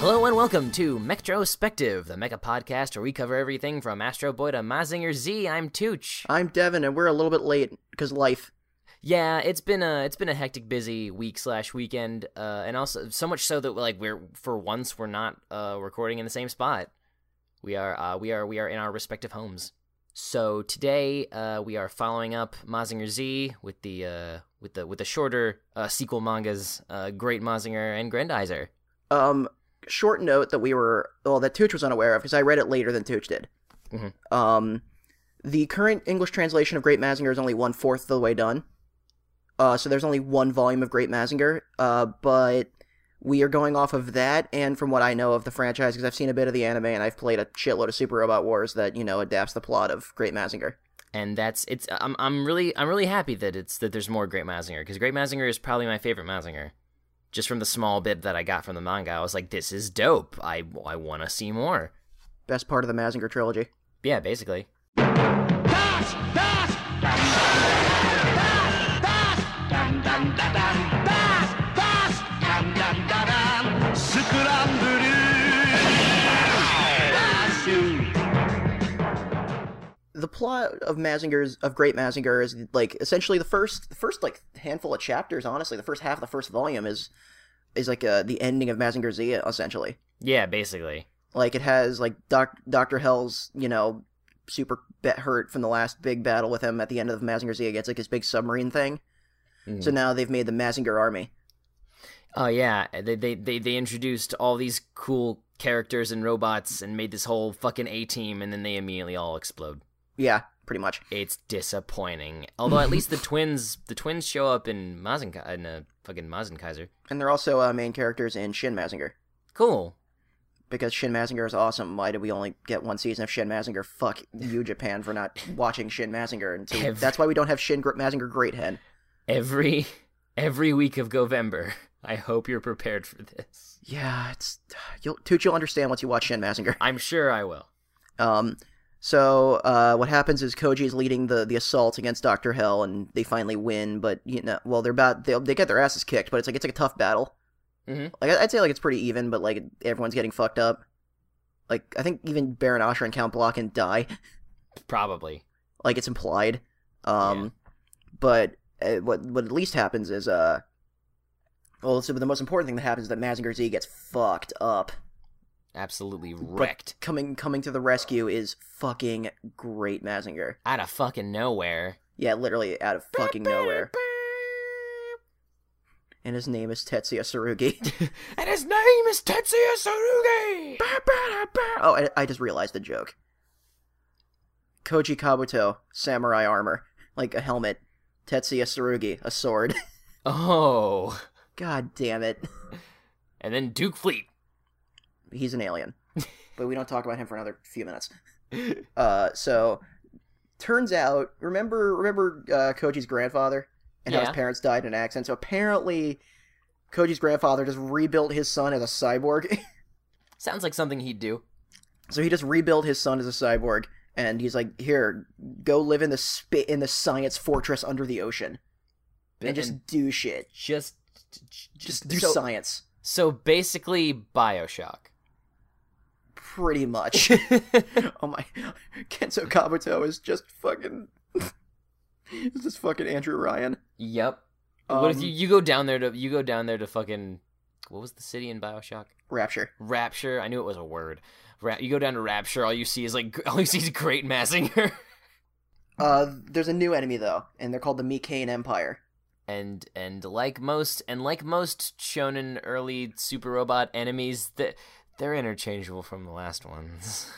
Hello and welcome to Mechatrospective, the mecha podcast where we cover everything from Astro Boy to Mazinger Z. I'm Tooch. I'm Devin, and we're a little bit late because life. Yeah, it's been a hectic, busy week / weekend, and also so much so that we're not recording in the same spot. We are in our respective homes. So today we are following up Mazinger Z with the shorter sequel mangas, Great Mazinger and Grendizer. Short note that Tooch was unaware of because I read it later than Tooch did. Mm-hmm. The current English translation of Great Mazinger is only 1/4 of the way done. So there's only one volume of Great Mazinger, but we are going off of that, and from what I know of the franchise, because I've seen a bit of the anime, and I've played a shitload of Super Robot Wars that, adapts the plot of Great Mazinger. And I'm really happy that there's more Great Mazinger, because Great Mazinger is probably my favorite Mazinger. Just from the small bit that I got from the manga, I was like, this is dope, I want to see more. Best part of the Mazinger trilogy. Yeah, basically. The plot of Great Mazinger is essentially the first handful of chapters. Honestly, the first half of the first volume is the ending of Mazinger Z, essentially. Yeah, basically. It has Dr. Hell's super hurt from the last big battle with him at the end of Mazinger Z against his big submarine thing. Mm. So now they've made the Mazinger Army. Oh yeah, they introduced all these cool characters and robots and made this whole fucking A-team, and then they immediately all explode. Yeah, pretty much. It's disappointing. Although at least the twins show up in fucking Mazinkaiser. And they're also main characters in Shin Mazinger. Cool. Because Shin Mazinger is awesome. Why did we only get one season of Shin Mazinger? Fuck you, Japan, for not watching Shin Mazinger. That's why we don't have Shin Mazinger Great Head. Every week of Govember, I hope you're prepared for this. Yeah, you'll understand once you watch Shin Mazinger. I'm sure I will. So what happens is Koji's leading the assault against Dr. Hell, and they finally win. But they get their asses kicked. But it's a tough battle. Mm-hmm. I'd say it's pretty even, but everyone's getting fucked up. I think even Baron Asher and Count Blockin die. Probably. It's implied. Yeah. But what at least happens is so the most important thing that happens is that Mazinger Z gets fucked up. Absolutely wrecked. But coming to the rescue is fucking Great Mazinger. Out of fucking nowhere. Yeah, literally out of fucking nowhere. And his name is Tetsuya Tsurugi. And his name is Tetsuya Tsurugi! Oh, I just realized the joke. Koji Kabuto, samurai armor. A helmet. Tetsuya Tsurugi, a sword. Oh. God damn it. And then Duke Fleet. He's an alien, but we don't talk about him for another few minutes. So, turns out, remember Koji's grandfather and how his parents died in an accident? So apparently, Koji's grandfather just rebuilt his son as a cyborg. Sounds like something he'd do. So he just rebuilt his son as a cyborg, and he's like, here, go live in the science fortress under the ocean. And just do shit. Just do science. So basically, Bioshock. Pretty much. Oh my, Kenzo Kabuto is just fucking. Is this fucking Andrew Ryan? Yep. What if you go down there to fucking, what was the city in Bioshock? Rapture. I knew it was a word. You go down to Rapture. All you see is Great Mazinger. There's a new enemy though, and they're called the Mycenae Empire. And like most shonen early Super Robot enemies, they're interchangeable from the last ones.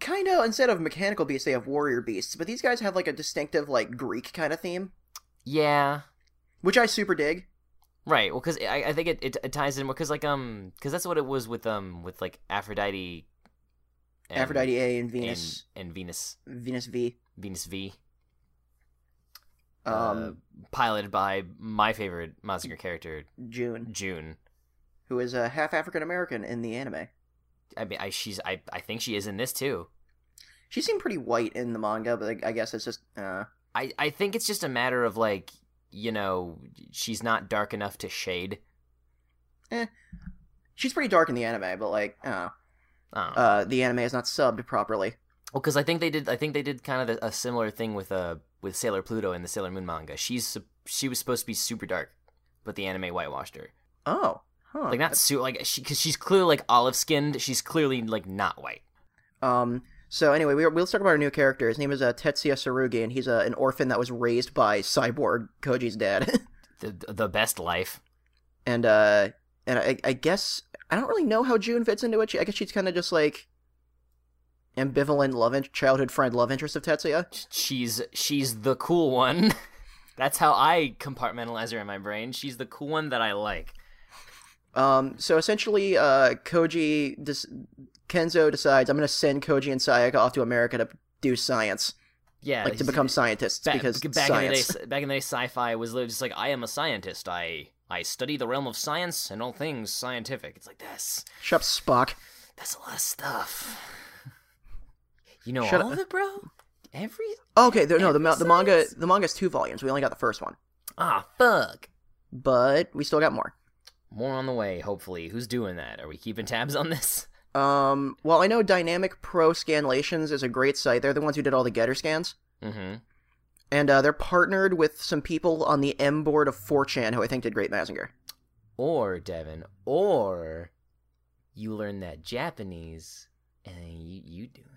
Kind of. Instead of mechanical beasts, they have warrior beasts, but these guys have a distinctive Greek kind of theme. Yeah, which I super dig. Right. Well, because I think it ties in because because that's what it was with Aphrodite. And, Aphrodite A and Venus and Venus. Venus V. Venus V. Piloted by my favorite Mazinger character, June, who is a half African American in the anime. I mean, I think she is in this too. She seemed pretty white in the manga, but I guess it's just. I think it's just a matter of she's not dark enough to shade. She's pretty dark in the anime, but like, I don't know. The anime is not subbed properly. Well, because I think they did kind of a similar thing with Sailor Pluto in the Sailor Moon manga. She was supposed to be super dark, but the anime whitewashed her. Oh, huh. Like not super, like she, because she's clearly like olive skinned. She's clearly like not white. So anyway, we'll talk about our new character. His name is Tetsuya Tsurugi, and he's an orphan that was raised by Cyborg, Koji's dad. the best life. And I guess I don't really know how June fits into it. I guess she's kind of just like ambivalent childhood friend love interest of Tetsuya. She's the cool one. That's how I compartmentalize her in my brain. She's the cool one that I like. So essentially, Kenzo decides, I'm going to send Koji and Sayaka off to America to do science. Yeah. Like, to become scientists, because science. Back in the day, sci-fi was literally just like, I am a scientist. I study the realm of science and all things scientific. It's like, this. Shut up, Spock. That's a lot of stuff. You know all of it, bro? Every... Okay, the manga's 2 volumes. We only got the first one. Ah, fuck. But we still got more. More on the way, hopefully. Who's doing that? Are we keeping tabs on this? Well, I know Dynamic Pro Scanlations is a great site. They're the ones who did all the Getter scans. Mm-hmm. And they're partnered with some people on the M board of 4chan, who I think did Great Mazinger. Or, Devin, or you learn that Japanese, and then you do it.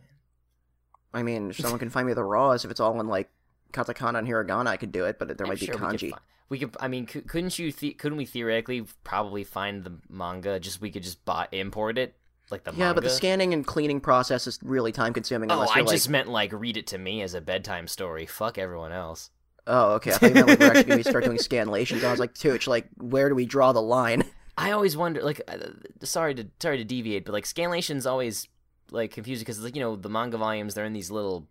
I mean, someone can find me the raws. If it's all in, like, katakana and hiragana, I could do it, but there might be kanji. We could. I mean, couldn't we theoretically probably find the manga? We could just import it. Like the manga? Yeah, but the scanning and cleaning process is really time-consuming. Oh, I just meant, like, read it to me as a bedtime story. Fuck everyone else. Oh, okay. I thought you meant like, we're actually going to start doing scanlations. I was like, Tooch, like, where do we draw the line? I always wonder, like, sorry to deviate, but, like, scanlations always, like, confusing because, like, you know, the manga volumes, they're in these little,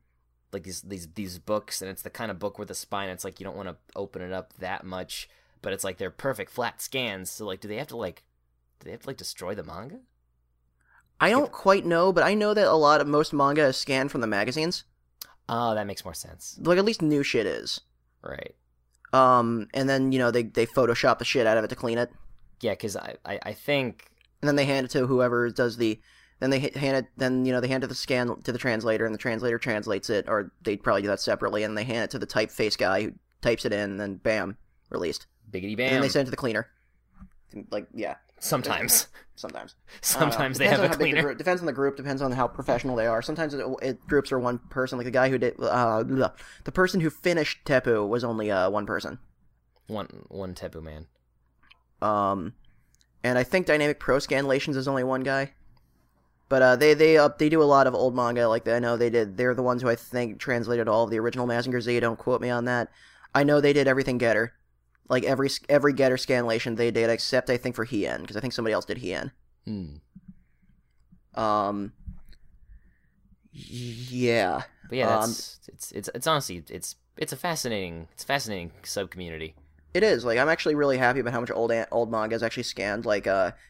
like, these books, and it's the kind of book with a spine. It's like you don't want to open it up that much, but it's like they're perfect flat scans. So, like, do they have to destroy the manga? I don't quite know, but I know that most manga is scanned from the magazines. Oh, that makes more sense. Like, at least new shit is. Right. And then, you know, they Photoshop the shit out of it to clean it. Yeah, because I think... And then they hand it to whoever does the... Then they hand it to the translator, and the translator translates it, or they probably do that separately, and they hand it to the typeface guy who types it in, and then bam, released. Biggity bam. And then they send it to the cleaner. Like, yeah. Sometimes they have a cleaner. Depends on the group. Depends on how professional they are. Sometimes groups are one person. Like the guy who did the person who finished Teppu was only one person. One Teppu man. And I think Dynamic Pro Scanlations is only one guy. But they do a lot of old manga. Like I know they did. They're the ones who I think translated all of the original Mazinger Z. Don't quote me on that. I know they did everything Getter. Like, every Getter scanlation they did, except, I think, for Hien, because I think somebody else did Hien. Yeah. But yeah, it's honestly, it's a fascinating sub-community. It is. Like, I'm actually really happy about how much old manga is actually scanned. Like,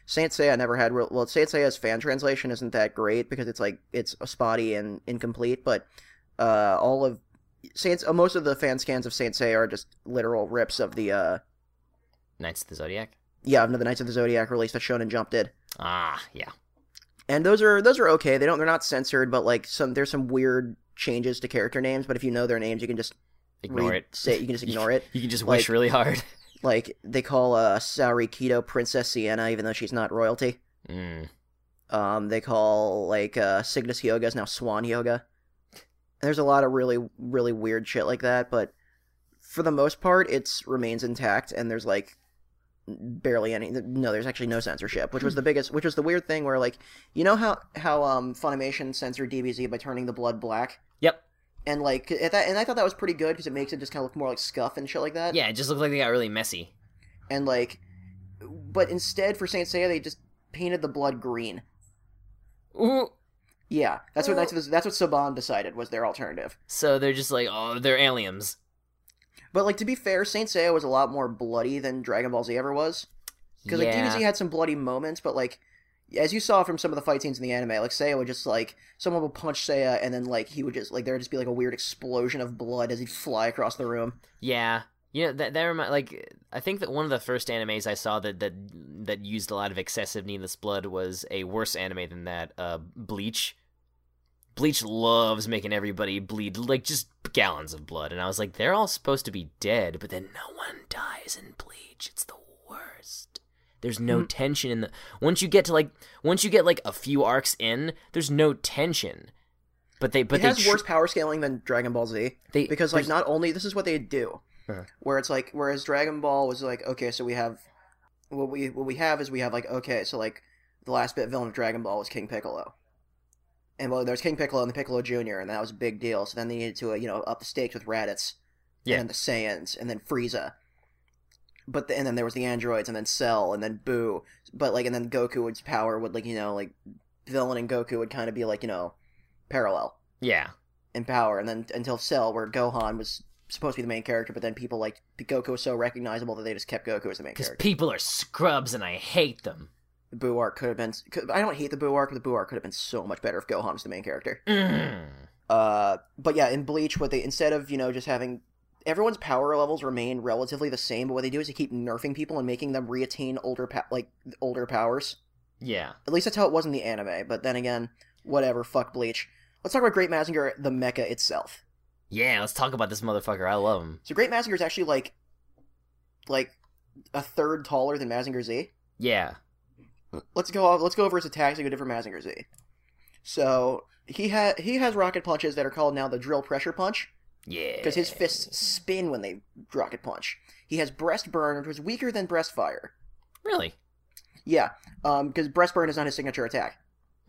Saint Seiya never had real... Well, Saint Seiya's fan translation isn't that great, because it's, like, it's spotty and incomplete, but all of... most of the fan scans of Saint Seiya are just literal rips of the Knights of the Zodiac. Yeah, the Knights of the Zodiac release that Shonen Jump did. Ah, yeah. And those are okay. They're not censored, but like there's some weird changes to character names. But if you know their names, you can just ignore it. You can just ignore it. You can just wish really hard. Like they call Sarikito Princess Sienna, even though she's not royalty. They call like Cygnus Hyoga is now Swan Hyoga. There's a lot of really, really weird shit like that, but for the most part, it remains intact, and there's, like, barely any... No, there's actually no censorship, which was the biggest... Which was the weird thing where, like, you know how Funimation censored DBZ by turning the blood black? Yep. And, like, I thought that was pretty good, because it makes it just kind of look more like scuff and shit like that. Yeah, it just looked like they got really messy. And, like... But instead, for Saint Seiya, they just painted the blood green. Ooh... Yeah, that's what Saban decided was their alternative. So they're just like, oh, they're aliens. But like to be fair, Saint Seiya was a lot more bloody than Dragon Ball Z ever was, because like DBZ had some bloody moments, but like as you saw from some of the fight scenes in the anime, like Seiya would just like someone would punch Seiya and then like he would just like there would just be like a weird explosion of blood as he'd fly across the room. Yeah, you know that reminds like I think that one of the first animes I saw that that used a lot of excessive needless blood was a worse anime than that, Bleach. Bleach loves making everybody bleed, like, just gallons of blood. And I was like, they're all supposed to be dead, but then no one dies in Bleach. It's the worst. There's no tension in the... Once you get, like, a few arcs in, there's no tension. But it has worse power scaling than Dragon Ball Z. Not only... This is what they do. Uh-huh. Whereas Dragon Ball was like, okay, so we have... What we have is, the last bit villain of Dragon Ball was King Piccolo. And, well, there's King Piccolo and the Piccolo Jr., and that was a big deal. So then they needed to, up the stakes with Raditz. Yeah. And then the Saiyans, and then Frieza. And then there was the androids, and then Cell, and then Boo. But, like, and then Goku's power would, like, villain and Goku would kind of be, like, parallel. Yeah. In power. And then until Cell, where Gohan was supposed to be the main character, but then people, like, Goku was so recognizable that they just kept Goku as the main character. Because people are scrubs, and I hate them. The Buu arc could have been... I don't hate the Buu arc, but the Buu arc could have been so much better if Gohan was the main character. But yeah, in Bleach, instead of, just having... Everyone's power levels remain relatively the same, but what they do is they keep nerfing people and making them reattain older powers. Yeah. At least that's how it was in the anime, but then again, whatever, fuck Bleach. Let's talk about Great Mazinger, the mecha itself. Yeah, let's talk about this motherfucker, I love him. So Great Mazinger is actually, like a third taller than Mazinger Z. Yeah. Let's go over his attacks and go different Mazinger Z. So he has rocket punches that are called now the Drill Pressure Punch. Yeah. Because his fists spin when they rocket punch. He has Breast Burn, which was weaker than Breast Fire. Really? Yeah. Because Breast Burn is not his signature attack.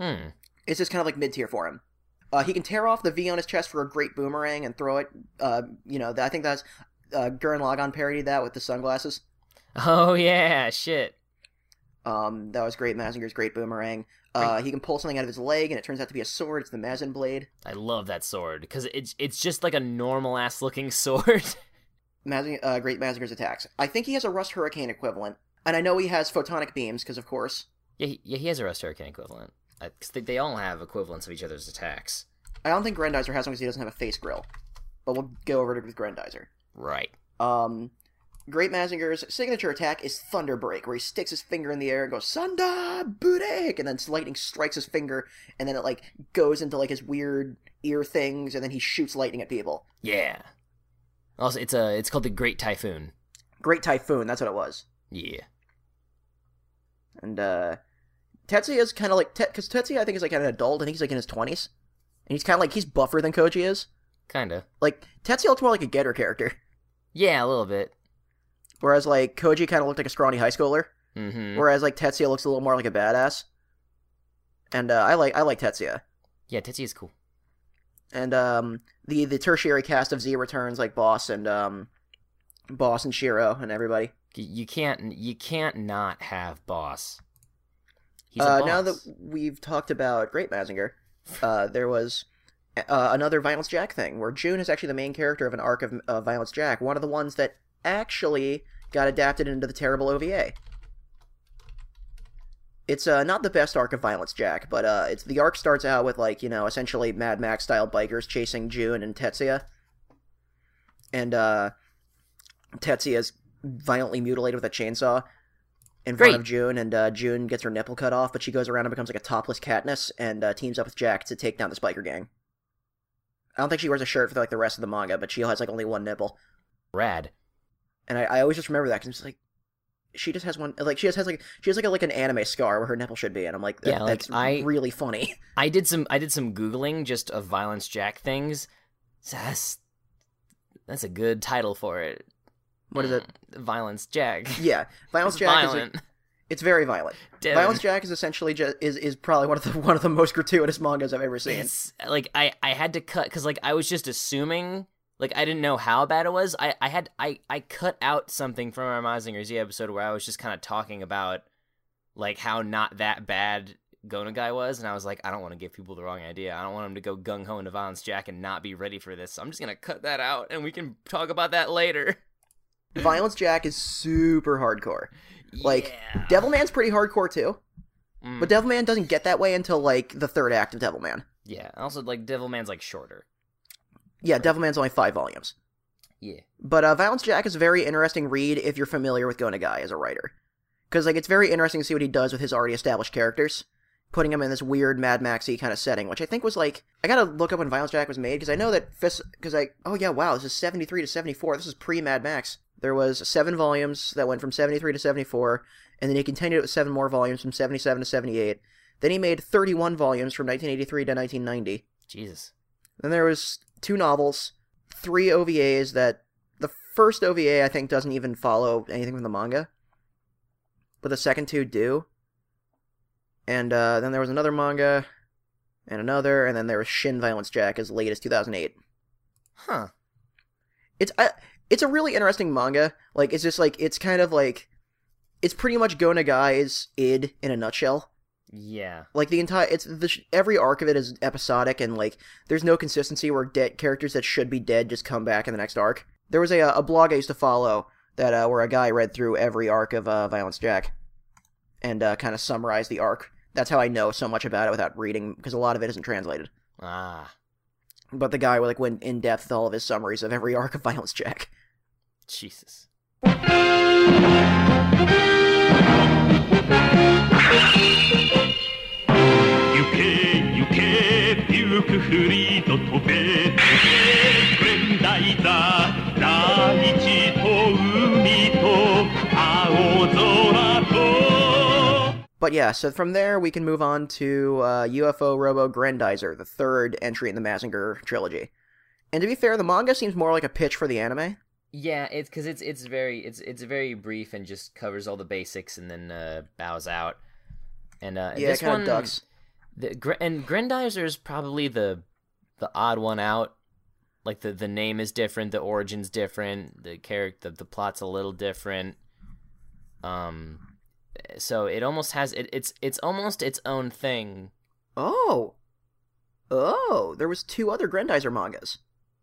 It's just kind of like mid tier for him. He can tear off the V on his chest for a Great Boomerang and throw it. I think that's Gurren Lagann parodied that with the sunglasses. Oh yeah, shit. That was Great Mazinger's Great Boomerang. He can pull something out of his leg, and it turns out to be a sword. It's the Mazin Blade. I love that sword, because it's just like a normal-ass looking sword. Great Mazinger's attacks. I think he has a Rust Hurricane equivalent, and I know he has photonic beams, because of course. Yeah, he has a Rust Hurricane equivalent, because they all have equivalents of each other's attacks. I don't think Grendizer has one, because he doesn't have a face grill, but we'll go over it with Grendizer. Right. Great Mazinger's signature attack is Thunder Break, where he sticks his finger in the air and goes, Sanda Budek! And then lightning strikes his finger, and then it, goes into, his weird ear things, and then he shoots lightning at people. Yeah. Also, it's called the Great Typhoon. Great Typhoon, that's what it was. Yeah. And, Tetsuya's kind of because Tetsuya, I think, is, an adult. I think he's, in his 20s. And he's kind of, he's buffer than Koji is. Kinda. Tetsuya looks more like a Getter character. Yeah, a little bit. Whereas, Koji kind of looked like a scrawny high schooler. Mm-hmm. Whereas, Tetsuya looks a little more like a badass. And, I like Tetsuya. Yeah, Tetsuya's cool. And, the tertiary cast of Z returns, Boss and Shiro and everybody. You can't not have Boss. He's a boss. Now that we've talked about Great Mazinger, there was... another Violence Jack thing, where June is actually the main character of an arc of Violence Jack, one of the ones that actually got adapted into the terrible OVA. It's not the best arc of Violence Jack, but it's the arc starts out with, essentially Mad Max-style bikers chasing June and Tetsuya. And Tetsuya's violently mutilated with a chainsaw in front of June, and June gets her nipple cut off, but she goes around and becomes a topless Katniss, and teams up with Jack to take down this biker gang. I don't think she wears a shirt for, the rest of the manga, but she has, only one nipple. Rad. And I always just remember that, because I'm just she just has one, she has an anime scar where her nipple should be, and I'm like, that's really funny. I did some Googling just of Violence Jack things. So that's a good title for it. What is it? Violence Jack. Yeah. Violence Jack violent. It's very violent. Devin. Violence Jack is essentially is probably one of the most gratuitous mangas I've ever seen. It's, I had to cut because I was just assuming I didn't know how bad it was. I cut out something from our Mazinger Z episode where I was just kind of talking about how not that bad Go Nagai was, and I was like, I don't want to give people the wrong idea. I don't want them to go gung ho into Violence Jack and not be ready for this. So I'm just gonna cut that out, and we can talk about that later. Violence Jack is super hardcore. Devilman's pretty hardcore too, but Devilman doesn't get that way until the third act of Devilman. Yeah, also Devilman's shorter. Yeah, right. Devilman's only 5 volumes. Yeah, but Violence Jack is a very interesting read if you're familiar with Go Nagai as a writer, Because, like, it's very interesting to see what he does with his already established characters, putting him in this weird Mad Max-y kind of setting, which I think was, like... I gotta look up when Violence Jack was made, because I know that... Oh, yeah, wow, this is 73 to 74. This is pre-Mad Max. There was 7 volumes that went from 73 to 74, and then he continued it with 7 more volumes from 77 to 78. Then he made 31 volumes from 1983 to 1990. Jesus. Then there was 2 novels, 3 OVAs that... The first OVA, I think, doesn't even follow anything from the manga. But the second 2 do. And then there was another manga, and another, and then there was Shin Violence Jack as late as 2008. Huh. It's a really interesting manga. Like, it's just like, it's kind of like, it's pretty much Go Nagai's id in a nutshell. Yeah. Like, the entire, every arc of it is episodic, and like, there's no consistency where characters that should be dead just come back in the next arc. There was a blog I used to follow that where a guy read through every arc of Violence Jack and kind of summarized the arc. That's how I know so much about it without reading, because a lot of it isn't translated. Ah. But the guy like went in depth with all of his summaries of every arc of Violence Jack. Jesus. But yeah, so from there we can move on to UFO Robo Grendizer, the third entry in the Mazinger trilogy. And to be fair, the manga seems more like a pitch for the anime. Yeah, it's because it's very brief and just covers all the basics and then bows out. And yeah, it kind of ducks. And Grendizer is probably the odd one out. Like the name is different, the origin's different, the character, the plot's a little different. So it almost has it's almost its own thing. Oh, there was 2 other Grendizer mangas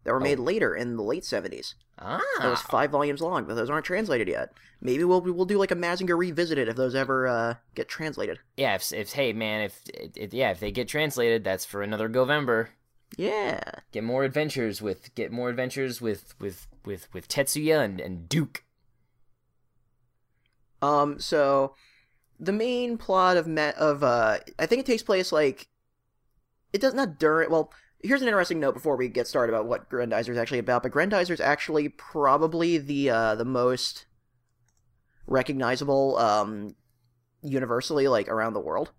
that were made later in the late 70s. Ah, that was 5 volumes long, but those aren't translated yet. Maybe we'll do like a Mazinger Revisited if those ever get translated. Yeah, if they get translated, that's for another Govember. Yeah, get more adventures with Tetsuya and Duke. So, the main plot of I think it takes place, like, it does not during, well, here's an interesting note before we get started about what Grendizer is actually about, but Grendizer is actually probably the most recognizable, universally, like, around the world.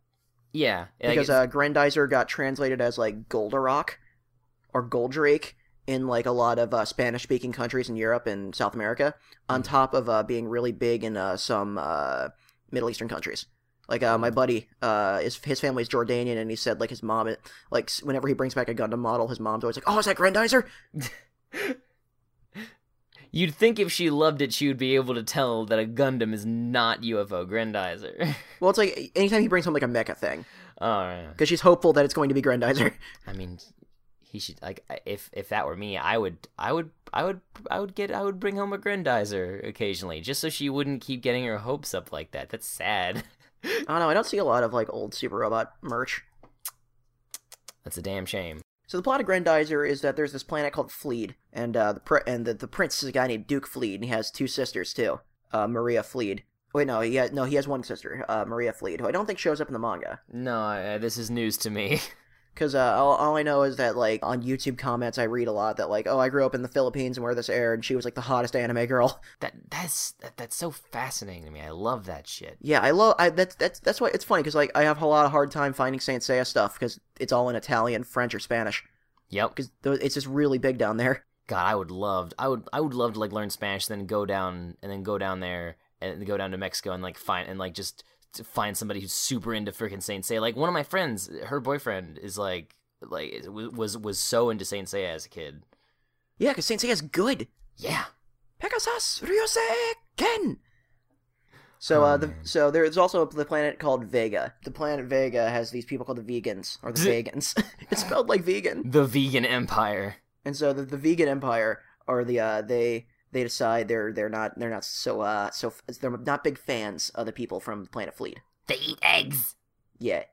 Yeah. Because, Grendizer got translated as, like, Goldarok, or Goldrake, in, like, a lot of Spanish-speaking countries in Europe and South America, on top of being really big in some Middle Eastern countries. Like, my buddy, his family's Jordanian, and he said, like, his mom, like, whenever he brings back a Gundam model, his mom's always like, "Oh, is that Grendizer?" You'd think if she loved it, she would be able to tell that a Gundam is not UFO Grendizer. Well, it's like, anytime he brings home, like, a mecha thing. Oh, yeah. Because she's hopeful that it's going to be Grendizer. I mean... He should, like, if that were me, I would bring home a Grendizer occasionally, just so she wouldn't keep getting her hopes up like that. That's sad. I don't know. I don't see a lot of, like, old Super Robot merch. That's a damn shame. So the plot of Grendizer is that there's this planet called Fleed, and the prince is a guy named Duke Fleet, and he has 2 sisters too, Maria Fleed. Wait, no, he has 1 sister, Maria Fleed, who I don't think shows up in the manga. No, this is news to me. Because all I know is that, like, on YouTube comments, I read a lot that, like, oh, I grew up in the Philippines and where this aired, and she was, like, the hottest anime girl. That's so fascinating to me. I love that shit. Yeah, that's why it's funny, because, like, I have a lot of hard time finding Saint Seiya stuff, because it's all in Italian, French, or Spanish. Yep. Because it's just really big down there. God, I would love to, like, learn Spanish, then go down to Mexico and, like, find somebody who's super into freaking Saint Seiya. Like, one of my friends, her boyfriend is was so into Saint Seiya as a kid. Yeah, because Saint Seiya's good. Yeah. Pegasus Ryusei Ken. So so there's also the planet called Vega. The planet Vega has these people called the Vegans, or the Vegans. It's spelled like vegan. The Vegan Empire. And so the Vegan Empire are the They decide they're not big fans of the people from Planet Fleet. They eat eggs. Yeah.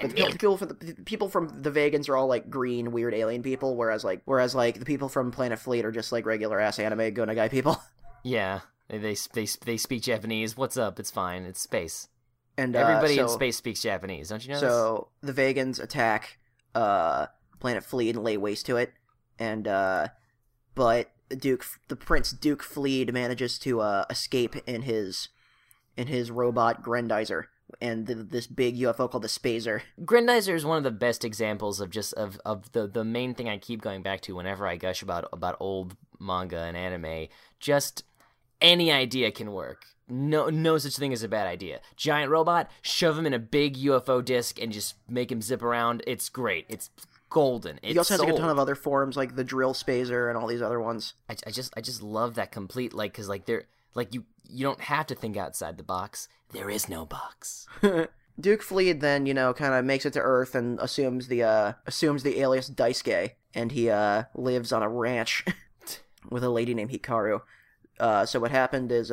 But the people from the Vegans are all, like, green, weird alien people, whereas the people from Planet Fleet are just, like, regular ass anime Go Nagai people. Yeah. They speak Japanese. What's up? It's fine. It's space. And everybody in space speaks Japanese. Don't you know? So this? The Vegans attack Planet Fleed and lay waste to it. And but Prince Duke Fleed manages to escape in his robot Grendizer. And this big UFO called the Spazer. Grendizer is one of the best examples of just of the main thing I keep going back to whenever I gush about old manga and anime. Just any idea can work. No such thing as a bad idea. Giant robot, shove him in a big UFO disc and just make him zip around. It's great. It's golden. It's you also sold. Have like a ton of other forms like the Drill Spazer and all these other ones. I just love that complete like because like they're. Like, you don't have to think outside the box. There is no box. Duke Fleet then, kind of makes it to Earth and assumes the alias Daisuke, and he lives on a ranch with a lady named Hikaru. So what happened is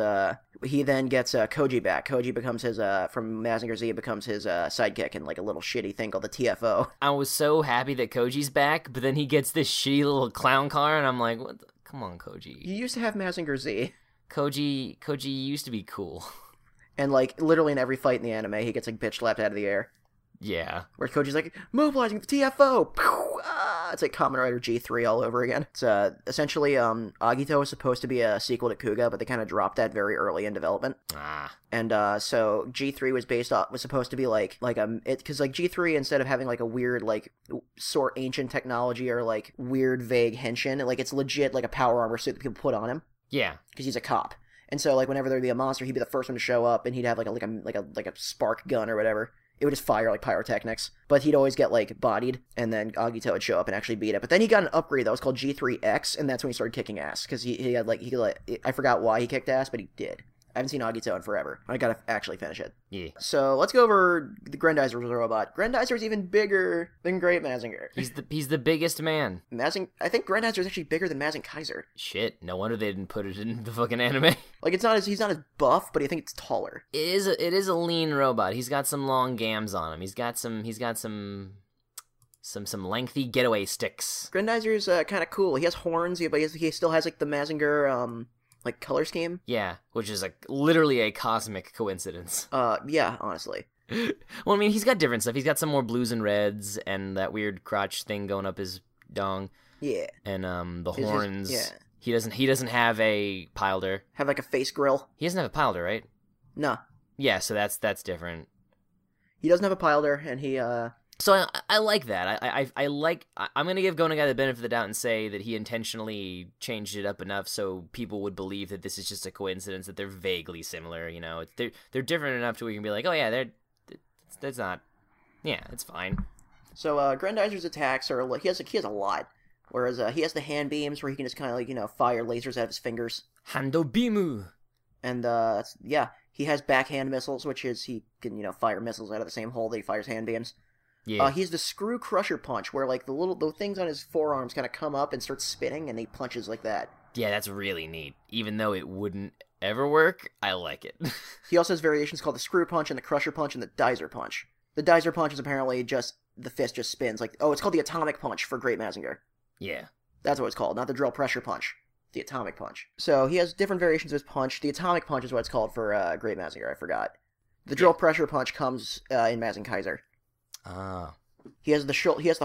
he then gets Koji back. Koji becomes his, from Mazinger Z, becomes his sidekick in like a little shitty thing called the TFO. I was so happy that Koji's back, but then he gets this shitty little clown car, and I'm like, what the... come on, Koji. You used to have Mazinger Z. Koji used to be cool. And, like, literally in every fight in the anime, he gets, like, bitch-slapped out of the air. Yeah. Where Koji's like, mobilizing the TFO! Pew! Ah! It's like Kamen Rider G3 all over again. It's, essentially, Agito is supposed to be a sequel to Kuga, but they kind of dropped that very early in development. Ah. And, so G3 was was supposed to be, because G3, instead of having, like, a weird, like, sort ancient technology or, like, weird, vague henshin, like, it's legit, like, a power armor suit that people put on him. Yeah, because he's a cop, and so like whenever there'd be a monster, he'd be the first one to show up, and he'd have like a spark gun or whatever. It would just fire like pyrotechnics, but he'd always get like bodied, and then Agito would show up and actually beat it. But then he got an upgrade that was called G3X, and that's when he started kicking ass because he I forgot why he kicked ass, but he did. I haven't seen Agito in forever. I gotta actually finish it. Yeah. So let's go over the Grendizer's robot. Grendizer's even bigger than Great Mazinger. He's the biggest man. I think Grendizer is actually bigger than Mazinkaiser. Shit, no wonder they didn't put it in the fucking anime. Like he's not as buff, but I think it's taller. It is a lean robot. He's got some long gams on him. He's got some lengthy getaway sticks. Grendizer's kind of cool. He has horns, but he still has like the Mazinger like color scheme? Yeah, which is like literally a cosmic coincidence. Yeah, honestly. Well, I mean, he's got different stuff. He's got some more blues and reds, and that weird crotch thing going up his dong. Yeah. And the horns. Yeah. He doesn't have a pilder. Have like a face grill. He doesn't have a pilder, right? No. Yeah, so that's different. He doesn't have a pilder, and he So I like that. I'm gonna give Go Nagai the benefit of the doubt and say that he intentionally changed it up enough so people would believe that this is just a coincidence that they're vaguely similar. They're different enough to where you can be like, oh yeah, that's not. Yeah, it's fine. So Grendizer's attacks are like he has a lot, whereas he has the hand beams where he can just kind of like fire lasers out of his fingers. Handobimu. And yeah, he has backhand missiles, which is he can fire missiles out of the same hole that he fires hand beams. Yeah. He's the Screw Crusher Punch, where like the things on his forearms kind of come up and start spinning, and he punches like that. Yeah, that's really neat. Even though it wouldn't ever work, I like it. He also has variations called the Screw Punch and the Crusher Punch and the Dizer Punch. The Dizer Punch is apparently just the fist just spins. Like, oh, it's called the Atomic Punch for Great Mazinger. Yeah, that's what it's called, not the Drill Pressure Punch. The Atomic Punch. So he has different variations of his punch. The Atomic Punch is what it's called for Great Mazinger. I forgot. The Drill Pressure Punch comes in Mazinkaiser. Ah. He has the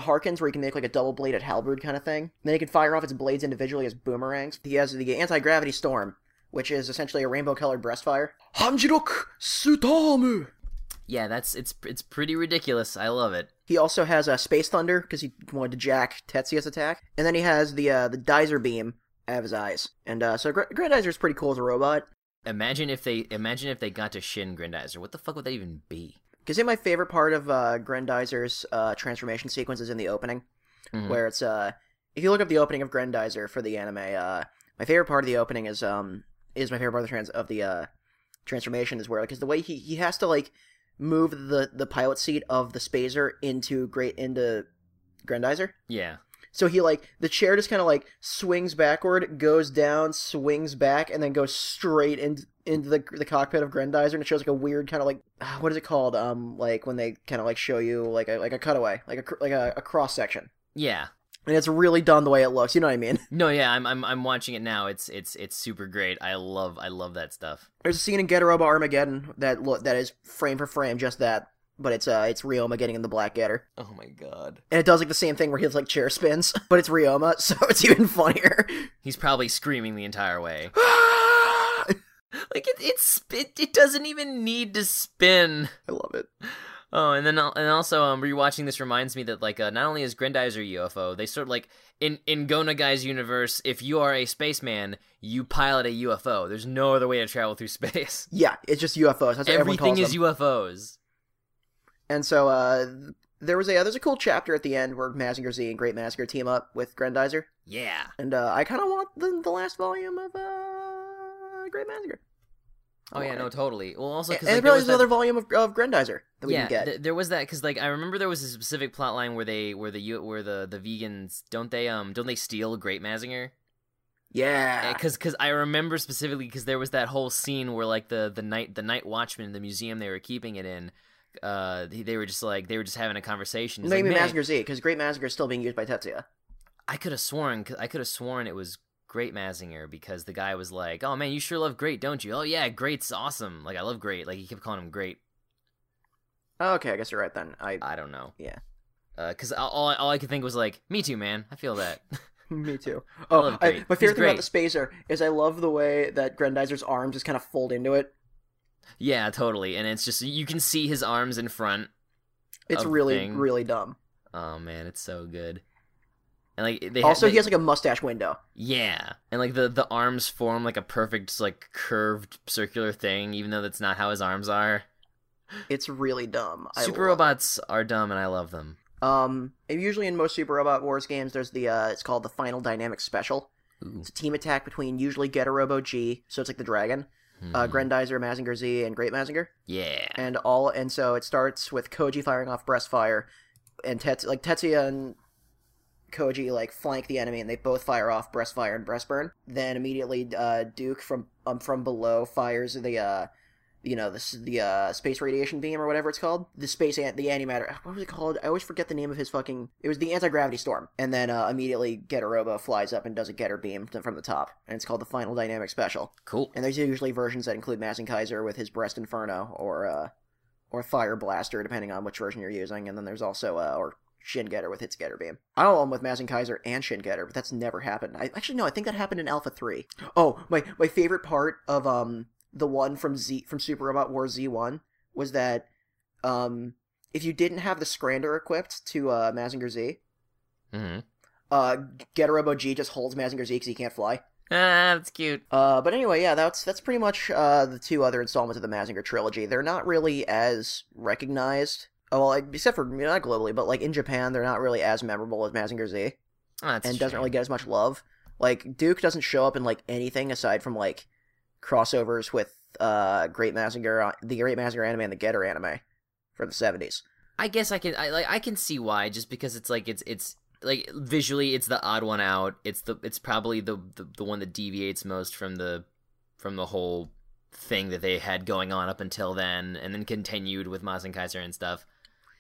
Harkins, where he can make like a double-bladed halberd kind of thing. And then he can fire off its blades individually as boomerangs. He has the anti-gravity storm, which is essentially a rainbow-colored breastfire. Hanjirok Sutomu. Yeah, it's pretty ridiculous. I love it. He also has a space thunder because he wanted to jack Tetsuya's attack, and then he has the Dizer beam out of his eyes. And so Grendizer is pretty cool as a robot. Imagine if they got to Shin Grendizer. What the fuck would that even be? Because my favorite part of Grendizer's transformation sequence is in the opening, mm-hmm. where it's, if you look up the opening of Grendizer for the anime, my favorite part of the opening is my favorite part of the transformation is where, because the way he has to, like, move the pilot seat of the Spazer into Grendizer. Yeah. So he, like, the chair just kind of, like, swings backward, goes down, swings back, and then goes straight into the cockpit of Grendizer, and it shows like a weird kind of like, what is it called, like when they kind of like show you like a cutaway, like a cross section. Yeah, And it's really done the way it looks. You know what I mean? No, yeah, I'm watching it now. It's super great. I love that stuff. There's a scene in Getter Oba Armageddon that is frame for frame just that, but it's Ryoma getting in the Black Getter. Oh my god! And it does like the same thing where he has like chair spins, but it's Ryoma, so it's even funnier. He's probably screaming the entire way. Like it doesn't even need to spin. I love it. Oh, and also, rewatching this reminds me that, like, not only is Grendizer UFO, they sort of, like, in Go Nagai's universe, if you are a spaceman, you pilot a UFO. There's no other way to travel through space. Yeah, it's just UFOs. That's what everyone calls them. Everything is UFOs. And so, there's a cool chapter at the end where Mazinger Z and Great Mazinger team up with Grendizer. Yeah. And, I kind of want the last volume of, Great Mazinger. Oh yeah, no, totally. Well, also, cause, like, there's another volume of Grendizer that we can get. There was that because, like, I remember there was a specific plot line where the vegans don't they steal Great Mazinger? Yeah, because I remember specifically because there was that whole scene where, like, the night watchman in the museum they were keeping it in, they were just having a conversation. It's maybe like, Mazinger Z, because Great Mazinger is still being used by Tetsuya. I could have sworn it was Great Mazinger, because the guy was like, "Oh man, you sure love Great, don't you? Oh yeah, Great's awesome. Like, I love Great." Like, he kept calling him Great. Okay, I guess you're right then. I don't know. Yeah, because all I could think was like, "Me too, man. I feel that." Me too. Oh, my favorite thing about the spacer is I love the way that Grendizer's arms just kind of fold into it. Yeah, totally. And it's just, you can see his arms in front. It's really, really dumb. Oh man, it's so good. And, like, he has, like, a mustache window. Yeah. And, like, the arms form, like, a perfect, like, curved circular thing, even though that's not how his arms are. It's really dumb. Super robots are dumb, and I love them. Usually in most Super Robot Wars games, there's it's called the Final Dynamic Special. Ooh. It's a team attack between usually Getter Robo G, so it's like the dragon, Grendizer, Mazinger Z, and Great Mazinger. Yeah. And so it starts with Koji firing off Breast Fire, and Tetsuya and Koji, like, flank the enemy, and they both fire off Breast Fire and Breast Burn. Then immediately, Duke from below fires the space radiation beam or whatever it's called. The antimatter. What was it called? I always forget the name of his fucking. It was the anti-gravity storm. And then immediately Getter Robo flies up and does a Getter beam from the top, and it's called the Final Dynamic Special. Cool. And there's usually versions that include Mazinkaiser with his Breast Inferno or Fire Blaster, depending on which version you're using. And then there's also or Shin Getter with its Getter Beam. I don't know with Mazinkaiser and Shin Getter, but that's never happened. I think that happened in Alpha 3. Oh, my favorite part of the one from Super Robot Wars Z1 was that if you didn't have the Scrander equipped to Mazinger Z, Getter Robo G just holds Mazinger Z because he can't fly. Ah, that's cute. But anyway, yeah, that's pretty much the two other installments of the Mazinger trilogy. They're not really as recognized. Well, except for, not globally, but, like, in Japan, they're not really as memorable as Mazinger Z. Oh, that's and doesn't really get as much love. Like, Duke doesn't show up in, like, anything aside from, like, crossovers with Great Mazinger, the Great Mazinger anime and the Getter anime from the 70s. I guess I can see why, just because it's, like, it's visually, it's the odd one out. It's probably the one that deviates most from the whole thing that they had going on up until then, and then continued with Mazinkaiser and stuff.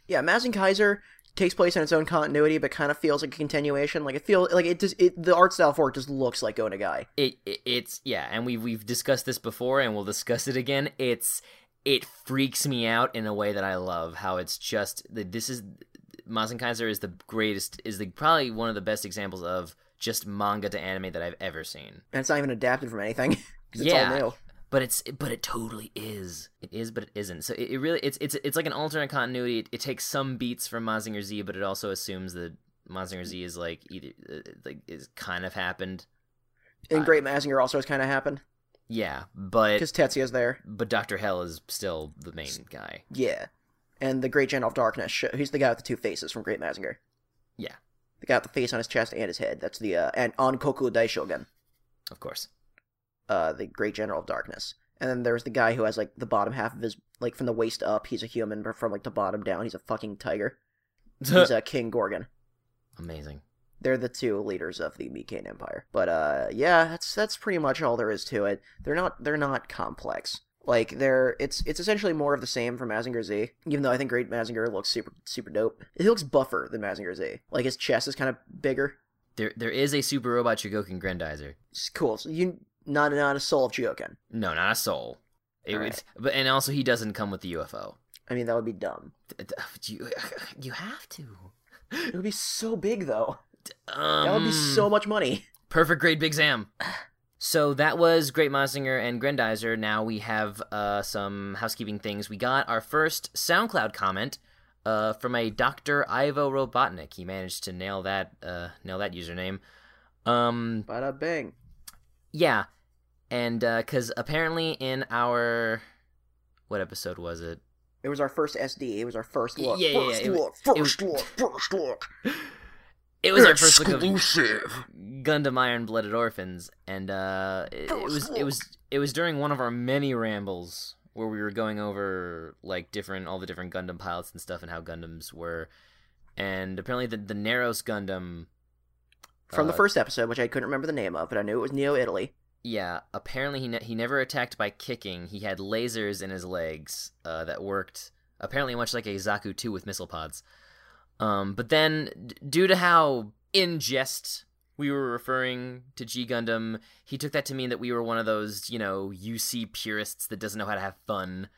Yeah, Mazinkaiser takes place in its own continuity, but kind of feels like a continuation. Like, it feels like the art style for it just looks like Go Nagai. It's yeah, and we've discussed this before, and we'll discuss it again. It freaks me out in a way that I love. How it's just this is Mazinkaiser is the greatest, probably one of the best examples of just manga to anime that I've ever seen. And it's not even adapted from anything. It's all new. But it totally is. It is, but it isn't. So it really, it's like an alternate continuity. It takes some beats from Mazinger Z, but it also assumes that Mazinger Z is like either like is kind of happened, and Great Mazinger also has kind of happened. Yeah, but because Tetsuya's there, but Dr. Hell is still the main guy. Yeah, and the Great General of Darkness. He's the guy with the two faces from Great Mazinger. Yeah, the guy with the face on his chest and his head. That's the and Onkoku Daishogun. Of course. The Great General of Darkness. And then there's the guy who has, like, the bottom half of his, like, from the waist up, he's a human, but from, like, the bottom down, he's a fucking tiger. He's a King Gorgon. Amazing. They're the two leaders of the Mycenae Empire. But, yeah, that's pretty much all there is to it. They're not complex. Like, it's essentially more of the same from Mazinger Z, even though I think Great Mazinger looks super dope. He looks buffer than Mazinger Z. Like, his chest is kind of bigger. There is a Super Robot Shogoken Grendizer. It's cool. So not a soul of Shogoken. No, not a soul. And also, he doesn't come with the UFO. I mean, that would be dumb. You have to. It would be so big, though. That would be so much money. Perfect grade Big Sam. So that was Great Mazinger and Grendizer. Now we have some housekeeping things. We got our first SoundCloud comment from a Dr. Ivo Robotnik. He managed to nail that username. Bada bang. Yeah. And because apparently in our... What episode was it? It was our first SD. It was our first look. First look. It was our first look of Gundam Iron Blooded Orphans, and it was during one of our many rambles where we were going over like all the different Gundam pilots and stuff and how Gundams were, and apparently the Naros Gundam from the first episode, which I couldn't remember the name of, but I knew it was Neo Italy. Yeah, apparently he never attacked by kicking. He had lasers in his legs that worked apparently much like a Zaku 2 with missile pods. But then, due to how in jest we were referring to G Gundam, he took that to mean that we were one of those, you know, UC purists that doesn't know how to have fun.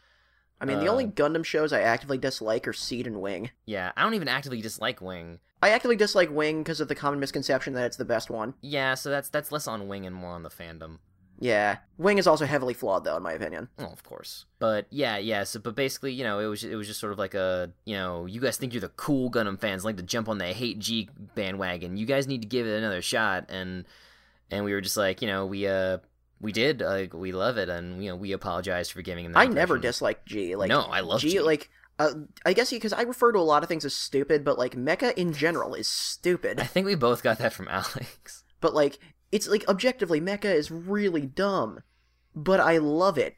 I mean, the only Gundam shows I actively dislike are Seed and Wing. Yeah, I don't even actively dislike Wing. I actively dislike Wing because of the common misconception that it's the best one. Yeah, so that's less on Wing and more on the fandom. Yeah, Wing is also heavily flawed, though, in my opinion. Oh, of course. But yeah. So, but basically, you know, it was just sort of like a, you know, you guys think you're the cool Gundam fans, like to jump on the hate G bandwagon. You guys need to give it another shot. And we were just like, you know, we did, like, we love it, and you know, we apologized for giving him that impression. I never disliked G. Like, no, I love G. Like, I guess because I refer to a lot of things as stupid, but like Mecha in general is stupid. I think we both got that from Alex. But like. It's, like, objectively, Mecha is really dumb, but I love it.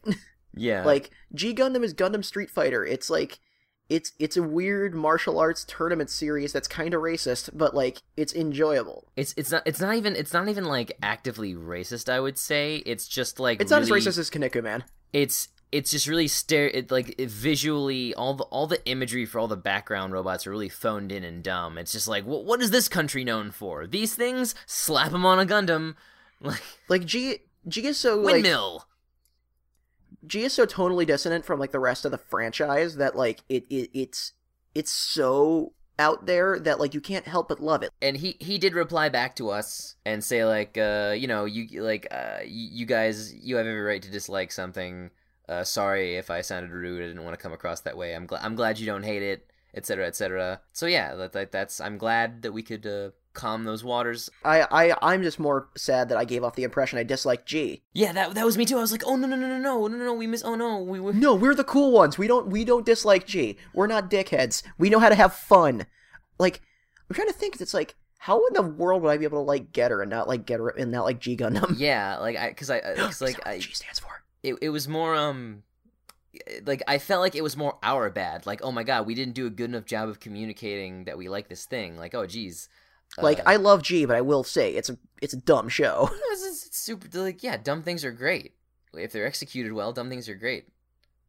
Yeah. Like, G Gundam is Gundam Street Fighter. It's, like, it's a weird martial arts tournament series that's kind of racist, but, like, it's enjoyable. It's not even, like, actively racist, I would say. It's just, like, it's really, not as racist as Kaneko, man. It's just really visually, all the imagery for all the background robots are really phoned in and dumb. It's just like, what is this country known for? These things? Slap them on a Gundam. Like G is so, like... Windmill! G is so tonally dissonant from, like, the rest of the franchise that, like, it's so out there that, like, you can't help but love it. And he did reply back to us and say, like, you know, you guys, you have every right to dislike something... sorry if I sounded rude. I didn't want to come across that way. I'm glad you don't hate it, etc., etc. So yeah, that's. I'm glad that we could calm those waters. I'm just more sad that I gave off the impression I disliked G. Yeah, that was me too. I was like, oh no, we're the cool ones. We don't dislike G. We're not dickheads. We know how to have fun. Like, I'm trying to think. It's like. How in the world would I be able to like Getter and not like Getter and not like G Gundam? Yeah, like because G stands for. It was more, like, I felt like it was more our bad. Like, oh my god, we didn't do a good enough job of communicating that we like this thing. Like, oh geez. Like, I love G, but I will say, it's a dumb show. It's super, like, yeah, dumb things are great. If they're executed well, dumb things are great.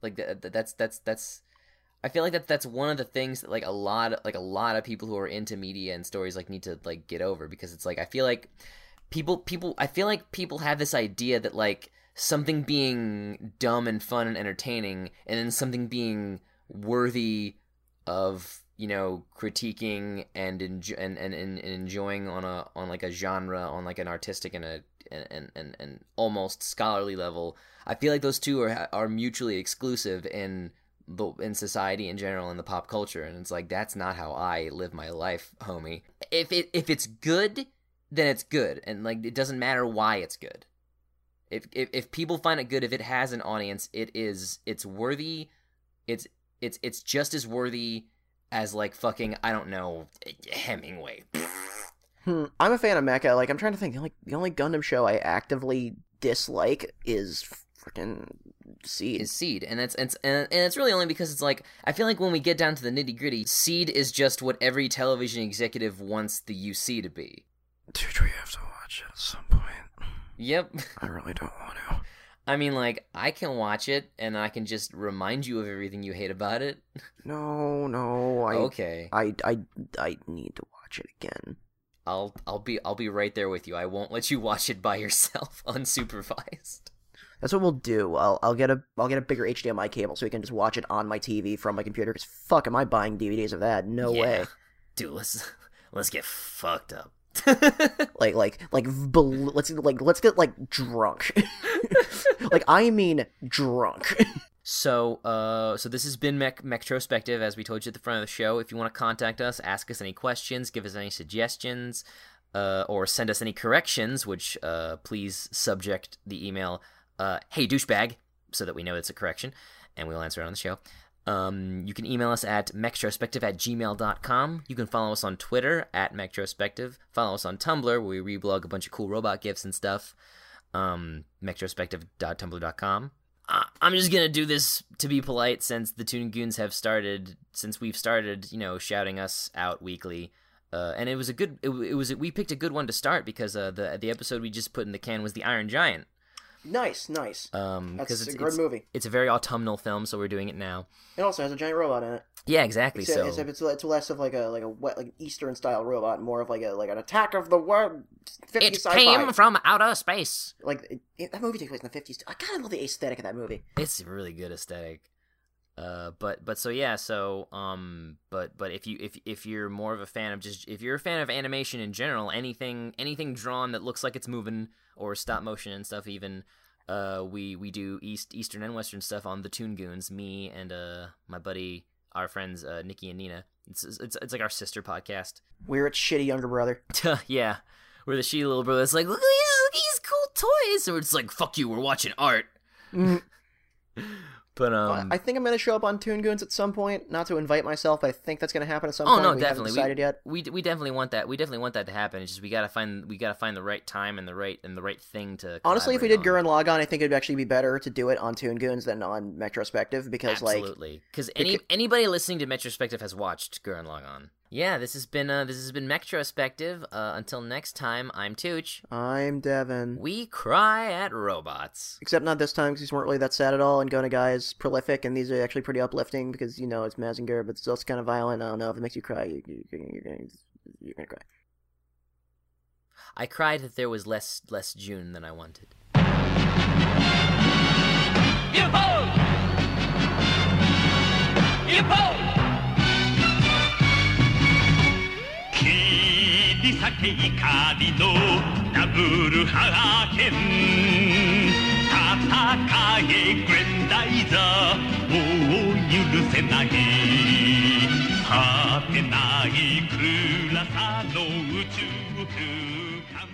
Like, that's I feel like that's one of the things that, like, a lot of people who are into media and stories, like, need to, like, get over. Because it's, like, I feel like people have this idea that, like, something being dumb and fun and entertaining, and then something being worthy of, you know, critiquing and enjoying on like a genre, on like an artistic and almost scholarly level. I feel like those two are mutually exclusive in society in general, in the pop culture, and it's like that's not how I live my life, homie. If it's good, then it's good, and like it doesn't matter why it's good. If people find it good, if it has an audience, it's worthy. It's just as worthy as like fucking, I don't know, Hemingway. I'm a fan of Mecha. Like, I'm trying to think. Like, the only Gundam show I actively dislike is freaking Seed. And it's really only because it's like, I feel like when we get down to the nitty gritty, Seed is just what every television executive wants the UC to be. Dude, we have to watch it at some point. Yep. I really don't want to. I mean, like, I can watch it, and I can just remind you of everything you hate about it. No. I need to watch it again. I'll be right there with you. I won't let you watch it by yourself, unsupervised. That's what we'll do. I'll get a bigger HDMI cable so we can just watch it on my TV from my computer. Because fuck, am I buying DVDs of that? No way, dude. Let's get fucked up. let's get like drunk. Like, I mean drunk. So this has been Mechatrospective, as we told you at the front of the show. If you want to contact us, ask us any questions, give us any suggestions, or send us any corrections, which please subject the email hey douchebag, so that we know it's a correction, and we'll answer it on the show. You can email us at mechatrospective@gmail.com. You can follow us on Twitter at Mechatrospective. Follow us on Tumblr, where we reblog a bunch of cool robot gifs and stuff. Mechatrospective.tumblr.com. I'm just gonna do this to be polite, since the Toon Goons have started, you know, shouting us out weekly. And it was a good, we picked a good one to start, because the episode we just put in the can was The Iron Giant. Nice. Because it's a great movie. It's a very autumnal film, so we're doing it now. It also has a giant robot in it. Yeah, exactly. It's less of like a Eastern style robot, and more of like an Attack of the World 50s it sci-fi. Came from outer space. That movie took place in the 1950s. I kind of love the aesthetic of that movie. It's a really good aesthetic. But if you're a fan of animation in general, anything drawn that looks like it's moving, or stop motion and stuff, even we do Eastern and Western stuff on the Toon Goons. Me and my buddy, our friends Nikki and Nina. It's like our sister podcast. We're its shitty younger brother. Yeah, we're the shitty little brother. It's like, look at these cool toys, and we're just like, fuck you, we're watching art. But I think I'm going to show up on Toon Goons at some point. Not to invite myself, but I think that's going to happen at some point. Oh no, definitely. We haven't decided yet. We definitely want that. We definitely want that to happen. It's just we got to find the right time and the right thing to. Honestly, if we did Gurren Lagann, I think it'd actually be better to do it on Toon Goons than on Mechatrospective, because anybody listening to Mechatrospective has watched Gurren Lagann. Yeah, this has been Mechatrospective. Until next time, I'm Tooch. I'm Devin. We cry at robots. Except not this time, because these weren't really that sad at all, and Go Nagai is prolific, and these are actually pretty uplifting, because, you know, it's Mazinger, but it's also kind of violent. I don't know, if it makes you cry, you're gonna cry. I cried that there was less June than I wanted. You bold! 光るハラケン戦えグレンダイザーを許せない果てない暗さの宇宙空間